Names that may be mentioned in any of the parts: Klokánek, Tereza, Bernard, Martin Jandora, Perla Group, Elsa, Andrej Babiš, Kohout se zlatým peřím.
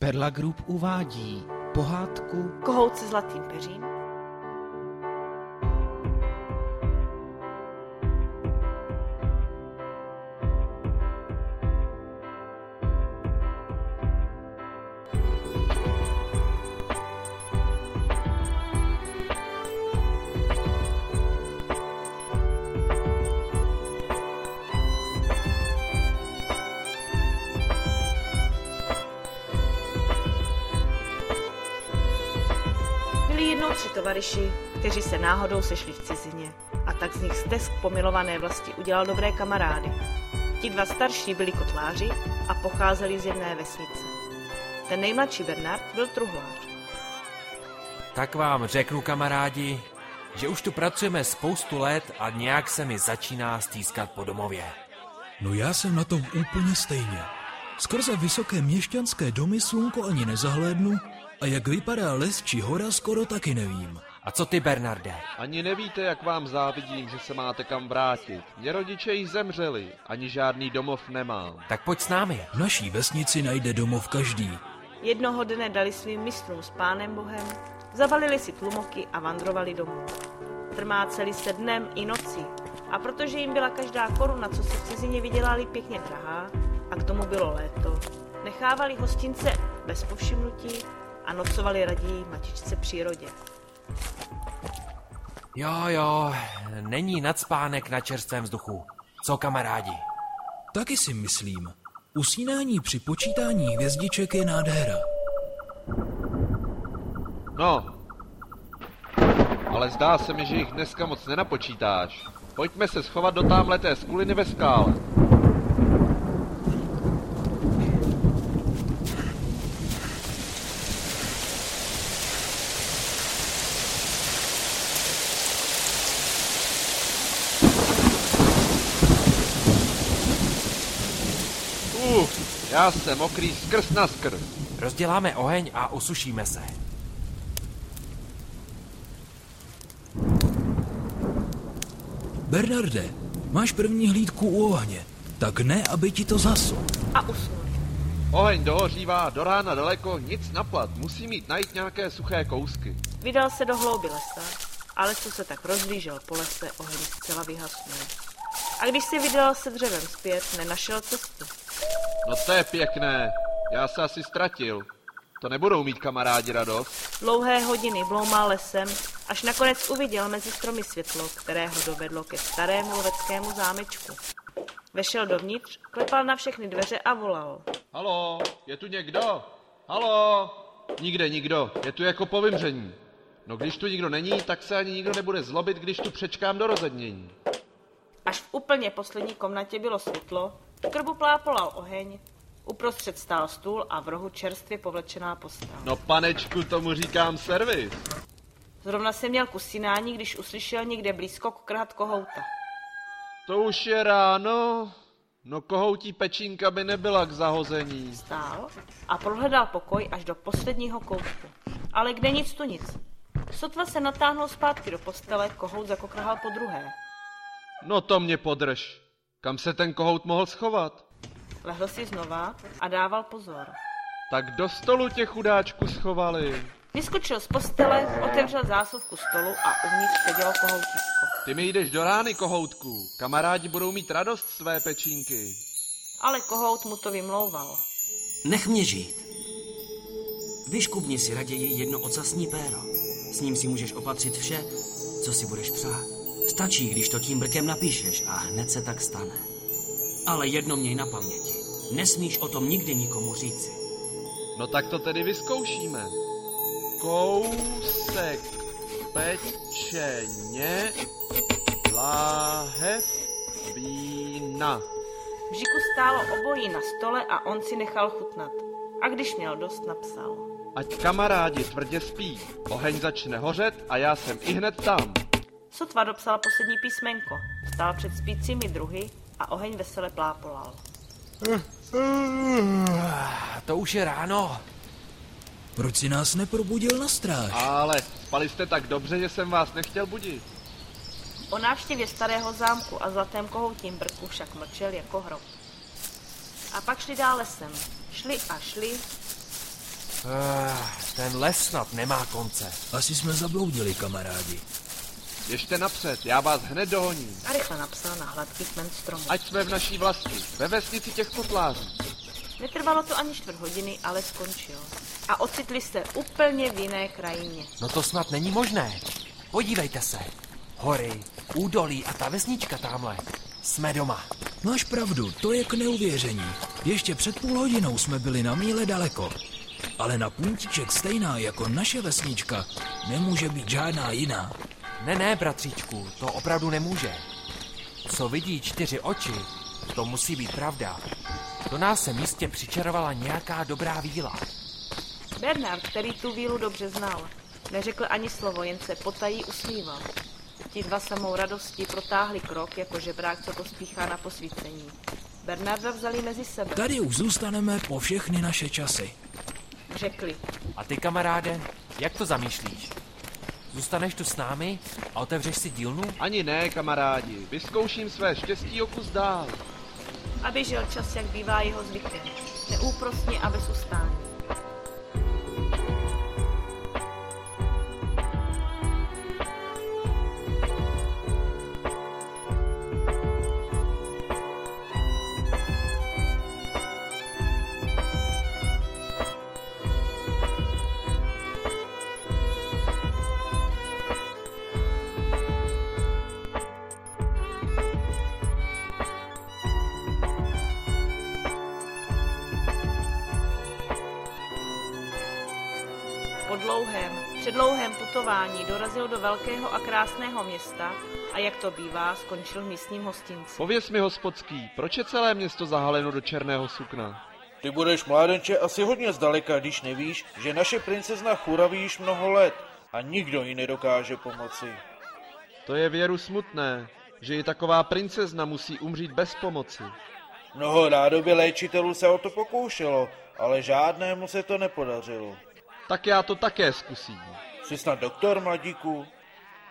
Perla Group uvádí pohádku Kohout se zlatým peřím. Byli jednou tři tovaryši, kteří se náhodou sešli v cizině a tak z nich z tesk pomilované vlasti udělal dobré kamarády. Ti dva starší byli kotláři a pocházeli z jedné vesnice. Ten nejmladší Bernard byl truhlář. Tak vám řeknu, kamarádi, že už tu pracujeme spoustu let a nějak se mi začíná stýskat po domově. No já jsem na tom úplně stejně. Skrze vysoké měšťanské domy slunko ani nezahlédnu, a jak vypadá les či hora, skoro taky nevím. A co ty, Bernarde? Ani nevíte, jak vám závidím, že se máte kam vrátit. Mě rodiče již zemřeli, ani žádný domov nemám. Tak pojď s námi. V naší vesnici najde domov každý. Jednoho dne dali svým mistrům s pánem Bohem, zabalili si tlumoky a vandrovali domů. Trmáceli se dnem i nocí a protože jim byla každá koruna, co si v cizině vydělali, pěkně drahá a k tomu bylo léto, nechávali hostince bez povšimnutí a nocovali raději matičce přírodě. Jo, není nadspánek na čerstvém vzduchu. Co, kamarádi? Taky si myslím. Usínání při počítání hvězdiček je nádhera. No, ale zdá se mi, že jich dneska moc nenapočítáš. Pojďme se schovat do támhleté skuliny ve skále. Já jsem mokrý skrz na skrz. Rozděláme oheň a usušíme se. Bernarde, máš první hlídku u ohně, tak ne, aby ti to zaslo. A usnul. Oheň dohořívá, do rána daleko, nic naplat, musí najít nějaké suché kousky. Vydal se do hlouby lesa, ale co se tak rozlížel po lese, oheň zcela vyhasnul. A když si vydal se dřevem zpět, nenašel cestu. No to je pěkné, já se asi ztratil. To nebudou mít kamarádi radost. Dlouhé hodiny bloumal lesem, až nakonec uviděl mezi stromy světlo, které ho dovedlo ke starému loveckému zámečku. Vešel dovnitř, klepal na všechny dveře a volal. Haló, je tu někdo? Haló? Nikde nikdo, je tu jako po vymření. No když tu nikdo není, tak se ani nikdo nebude zlobit, když tu přečkám do rozednění. Až v úplně poslední komnatě bylo světlo, v krbu plápolal oheň, uprostřed stál stůl a v rohu čerstvě povlečená postava. No panečku, tomu říkám servis. Zrovna se měl k usínání, když uslyšel někde blízko krhat kohouta. To už je ráno, no kohoutí pečínka by nebyla k zahození. Stál a prohledal pokoj až do posledního koutku, ale kde nic tu nic. Sotva se natáhnul zpátky do postele, kohout zakokrhal po druhé. No to mě podrž. Kam se ten kohout mohl schovat? Lehl si znova a dával pozor. Tak do stolu tě, chudáčku, schovali. Vyskočil z postele, otevřel zásuvku stolu a uvnitř sedělo kohoutísko. Ty mi jdeš do rány, kohoutku. Kamarádi budou mít radost své pečínky. Ale kohout mu to vymlouval. Nech mě žít. Vyškubni si raději jedno ocasní péro. S ním si můžeš opatřit vše, co si budeš přát. Stačí, když to tím brkem napíšeš a hned se tak stane. Ale jedno měj na paměti. Nesmíš o tom nikdy nikomu říci. No tak to tedy vyzkoušíme. Kousek pečeně láhev vína. V žiku stálo obojí na stole a on si nechal chutnat. A když měl dost, napsal. Ať kamarádi tvrdě spí. Oheň začne hořet a já jsem i hned tam. Sotva dopsala poslední písmenko, stál před spícími druhy a oheň vesele plápolal. To už je ráno. Proč si nás neprobudil na stráž? Ale spali jste tak dobře, že jsem vás nechtěl budit. O návštěvě starého zámku a zlatém kohoutím brku však mlčel jako hrob. A pak šli dál lesem. Šli a šli, Ten les snad nemá konce. Asi jsme zabloudili, kamarádi. Běžte napřed, já vás hned dohoním. A rychle napsal na hladký kmen stromu. Ať jsme v naší vlasti, ve vesnici těch kotlářů. Netrvalo to ani 4 hodiny, ale skončilo. A ocitli se úplně v jiné krajině. No to snad není možné. Podívejte se. Hory, údolí a ta vesnička tamhle. Jsme doma. Máš pravdu, to je k neuvěření. Ještě před 30 minutami jsme byli na míle daleko. Ale na puntíček stejná jako naše vesnička nemůže být žádná jiná. Ne, bratříčku, to opravdu nemůže. Co vidí 4 oči, to musí být pravda. Do nás se místě přičarovala nějaká dobrá víla. Bernard, který tu vílu dobře znal, neřekl ani slovo, jen se potají usmíval. Ti dva samou radostí protáhli krok, jako žebrák, co pospíchá na posvícení. Bernarda vzali mezi sebe. Tady už zůstaneme po všechny naše časy, řekli. A ty, kamaráde, jak to zamýšlíš? Zůstaneš tu s námi a otevřeš si dílnu? Ani ne, kamarádi, vyzkouším své štěstí o kus dál. A běžel čas, jak bývá jeho zvykem, neúprosně a bez ustání. Po předlouhém putování dorazil do velkého a krásného města a jak to bývá, skončil v místním hostinci. Pověz mi, hospodský, proč je celé město zahaleno do černého sukna? Ty budeš, mládenče, asi hodně zdaleka, když nevíš, že naše princezna churaví již mnoho let a nikdo jí nedokáže pomoci. To je věru smutné, že i taková princezna musí umřít bez pomoci. Mnoho rádoby léčitelů se o to pokoušelo, ale žádnému se to nepodařilo. Tak já to také zkusím. Jsi snad doktor, mladíku?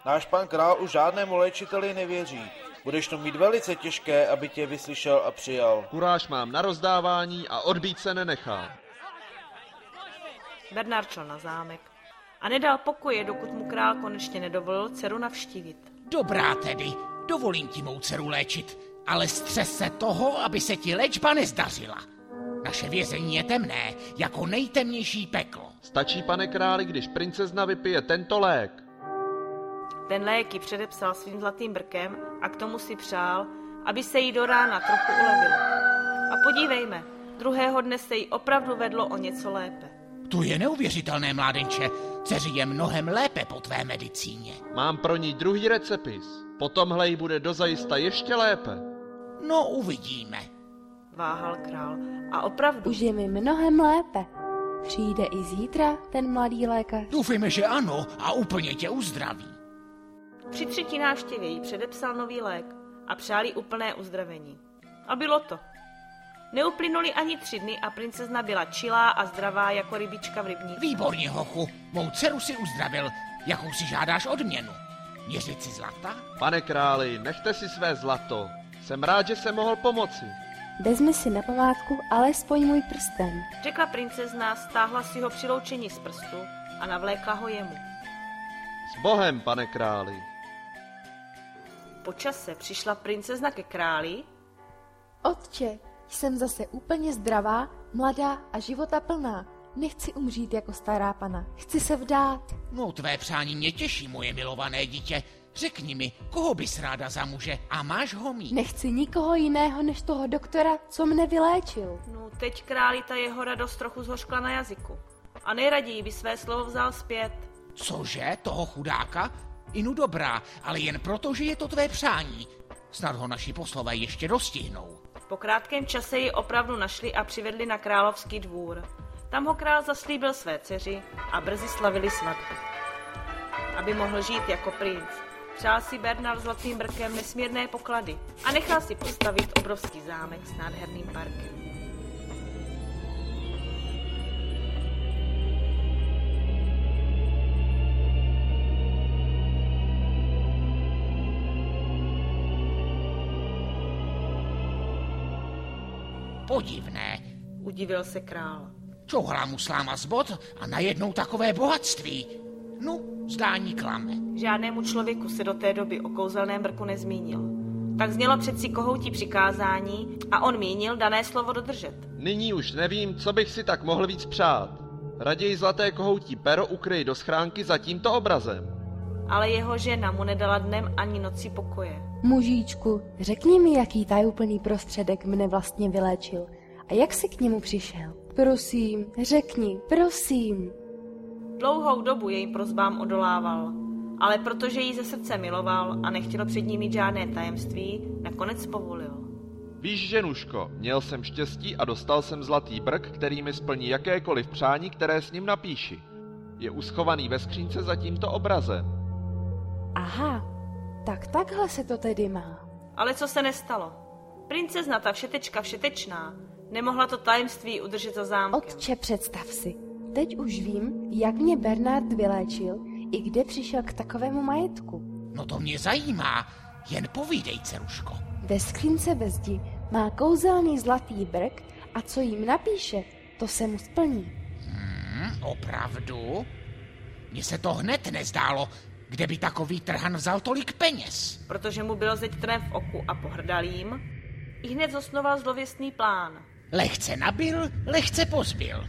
Náš pan král už žádnému léčiteli nevěří. Budeš to mít velice těžké, aby tě vyslyšel a přijal. Kuráž mám na rozdávání a odbít se nenechám. Bernard šel na zámek a nedal pokoje, dokud mu král konečně nedovolil dceru navštívit. Dobrá tedy, dovolím ti mou dceru léčit, ale střes se toho, aby se ti léčba nezdařila. Naše vězení je temné, jako nejtemnější peklo. Stačí, pane králi, když princezna vypije tento lék. Ten lék ji předepsal svým zlatým brkem a k tomu si přál, aby se jí do rána trochu ulevilo. A podívejme, druhého dne se jí opravdu vedlo o něco lépe. To je neuvěřitelné, mládenče. Dceři je mnohem lépe po tvé medicíně. Mám pro ní druhý recepis. Potomhle jí bude dozajista ještě lépe. No, uvidíme. Váhal král. A opravdu. Už je mi mnohem lépe. Přijde i zítra ten mladý lékař? Doufejme, že ano, a úplně tě uzdraví. Při 3. návštěvě jí předepsal nový lék a přál jí úplné uzdravení. A bylo to. Neuplynuly ani 3 dny a princezna byla čilá a zdravá jako rybička v rybníku. Výborně, hochu, mou dceru si uzdravil. Jakou si žádáš odměnu? Měřici zlata? Pane králi, nechte si své zlato. Jsem rád, že jsem mohl pomoci. Vezmi si na památku alespoň můj prsten, řekla princezna, stáhla si ho přiloučení z prstu a navlékla ho jemu. S Bohem, pane králi. Po čase přišla princezna ke králi. Otče, jsem zase úplně zdravá, mladá a života plná. Nechci umřít jako stará pana, chci se vdát. No, tvé přání mě těší, moje milované dítě. Řekni mi, koho bys ráda za muže a máš ho mít? Nechci nikoho jiného než toho doktora, co mne vyléčil. No, teď králi ta jeho radost trochu zhořkla na jazyku. A nejraději by své slovo vzal zpět. Cože, toho chudáka? Inu dobrá, ale jen proto, že je to tvé přání. Snad ho naši poslové ještě dostihnou. Po krátkém čase ji opravdu našli a přivedli na královský dvůr. Tam ho král zaslíbil své dceři a brzy slavili svatbu. Aby mohl žít jako princ. Přál si Bernard zlatým brkem nesmírné poklady a nechal si postavit obrovský zámek s nádherným parkem. Podivné, udivil se král. Čouhrá mu sláma z bot a najednou takové bohatství. No, zdání klame. Žádnému člověku se do té doby o kouzelném brku nezmínil. Tak znělo přeci kohoutí přikázání a on mínil dané slovo dodržet. Nyní už nevím, co bych si tak mohl víc přát. Raději zlaté kohoutí pero ukryj do schránky za tímto obrazem. Ale jeho žena mu nedala dnem ani noci pokoje. Mužíčku, řekni mi, jaký tajuplný prostředek mne vlastně vyléčil a jak jsi k němu přišel. Prosím, řekni, prosím. Dlouhou dobu jejím prosbám odolával, ale protože jí ze srdce miloval a nechtěl před ní mít žádné tajemství, nakonec povolil. Víš, ženuško, měl jsem štěstí a dostal jsem zlatý brk, který mi splní jakékoliv přání, které s ním napíši. Je uschovaný ve skřínce za tímto obrazem. Aha, tak takhle se to tedy má. Ale co se nestalo? Princezna, ta všetečka všetečná, nemohla to tajemství udržet za zámkem. Otče, představ si. Teď už vím, jak mě Bernard vyléčil i kde přišel k takovému majetku. No to mě zajímá, jen povídej, dceruško. Ve skřínce ve zdi má kouzelný zlatý brk a co jim napíše, to se mu splní. Opravdu? Mně se to hned nezdálo, kde by takový trhan vzal tolik peněz. Protože mu byl zeď trnem v oku a pohrdal jim, i hned zosnoval zlověstný plán. Lehce nabil, lehce pozbil.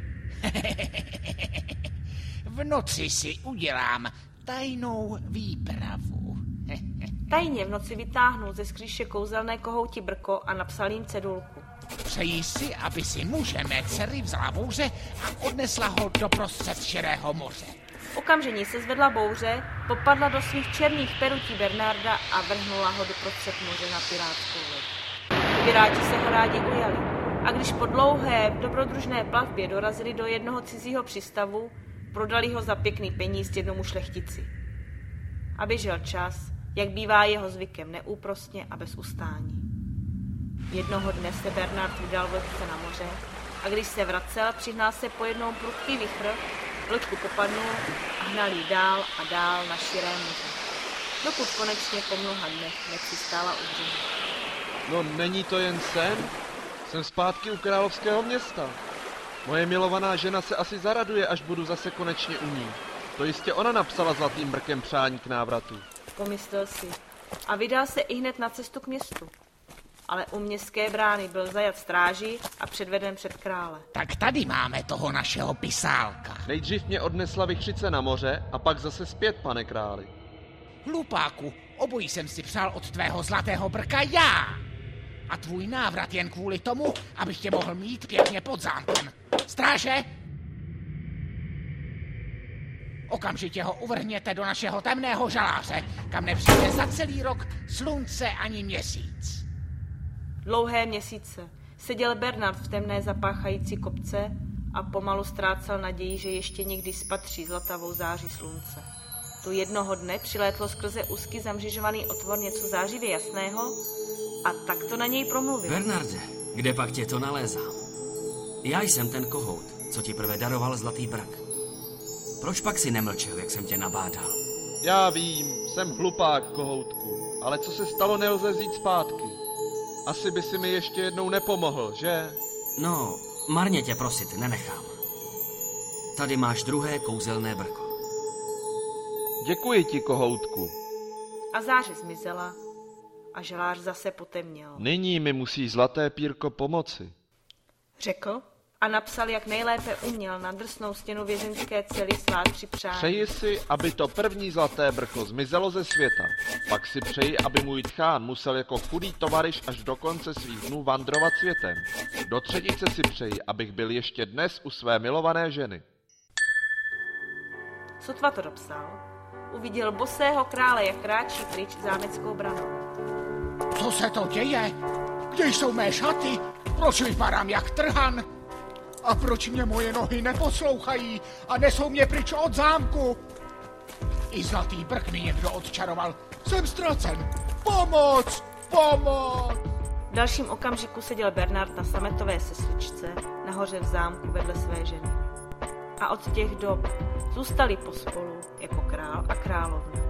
V noci si udělám tajnou výpravu. Tajně v noci vytáhnul ze skrýše kouzelné kohoutí brko a napsal jim cedulku. Přeji si, aby si muže mé dcery vzala bouře a odnesla ho do prostřed širého moře. V okamžení se zvedla bouře, popadla do svých černých perutí Bernarda a vrhnula ho do prostřed moře na pirátskou loď. Piráti se ho rádi ujali. A když po dlouhé dobrodružné plavbě dorazili do jednoho cizího přístavu, prodali ho za pěkný peníz jednomu šlechtici. A běžel čas, jak bývá jeho zvykem, neúprosně a bez ustání. Jednoho dne se Bernard vydal lodce na moře a když se vracel, přihnal se po jednou prudký vichr, loďku popadnul a hnal ji dál a dál na širé moře. Dokud konečně po mnoha dnech nepřistála u břehu. No není to jen sen? Jsem zpátky u královského města. Moje milovaná žena se asi zaraduje, až budu zase konečně u ní. To jistě ona napsala zlatým brkem přání k návratu. Pomyslel si a vydal se ihned na cestu k městu. Ale u městské brány byl zajat stráží a předveden před krále. Tak tady máme toho našeho pisálka. Nejdřív mě odnesla vichřice na moře a pak zase zpět, pane králi. Hlupáku, obojí jsem si přál od tvého zlatého brka já. A tvůj návrat jen kvůli tomu, abych tě mohl mít pěkně pod zámkem. Stráže! Okamžitě ho uvrhněte do našeho temného žaláře, kam nepřijde za celý rok slunce ani měsíc. Dlouhé měsíce seděl Bernard v temné zapáchající kopce a pomalu ztrácel naději, že ještě někdy spatří zlatavou záři slunce. Tu jednoho dne přilétlo skrze úzky zamřižovaný otvor něco zářivě jasného, a tak to na něj promluvil. Bernarde, kde pak tě to nalézám? Já jsem ten kohout, co ti prvé daroval zlatý brk. Proč pak si nemlčel, jak jsem tě nabádal? Já vím, jsem hlupák, kohoutku, ale co se stalo, nelze vzít zpátky. Asi by si mi ještě jednou nepomohl, že? No, marně tě prosit, nenechám. Tady máš druhé kouzelné brko. Děkuji ti, kohoutku. A záře zmizela. A žalář zase potemněl. Nyní mi musí zlaté pírko pomoci. Řekl a napsal, jak nejlépe uměl, na drsnou stěnu vězeňské cely svá tři přání. Přeji si, aby to první zlaté brko zmizelo ze světa. Pak si přeji, aby můj tchán musel jako chudý tovaryš až do konce svých dnů vandrovat světem. Do třetice si přeji, abych byl ještě dnes u své milované ženy. Sotva to dopsal, uviděl bosého krále, jak kráčí pryč zámeckou branou. Co se to děje? Kde jsou mé šaty? Proč vypadám jak trhan? A proč mě moje nohy neposlouchají a nesou mě pryč od zámku? I zlatý brk mi někdo odčaroval. Jsem ztracen. Pomoc! Pomoc! V dalším okamžiku seděl Bernard na sametové sesličce nahoře v zámku vedle své ženy. A od těch dob zůstali pospolu jako král a královna.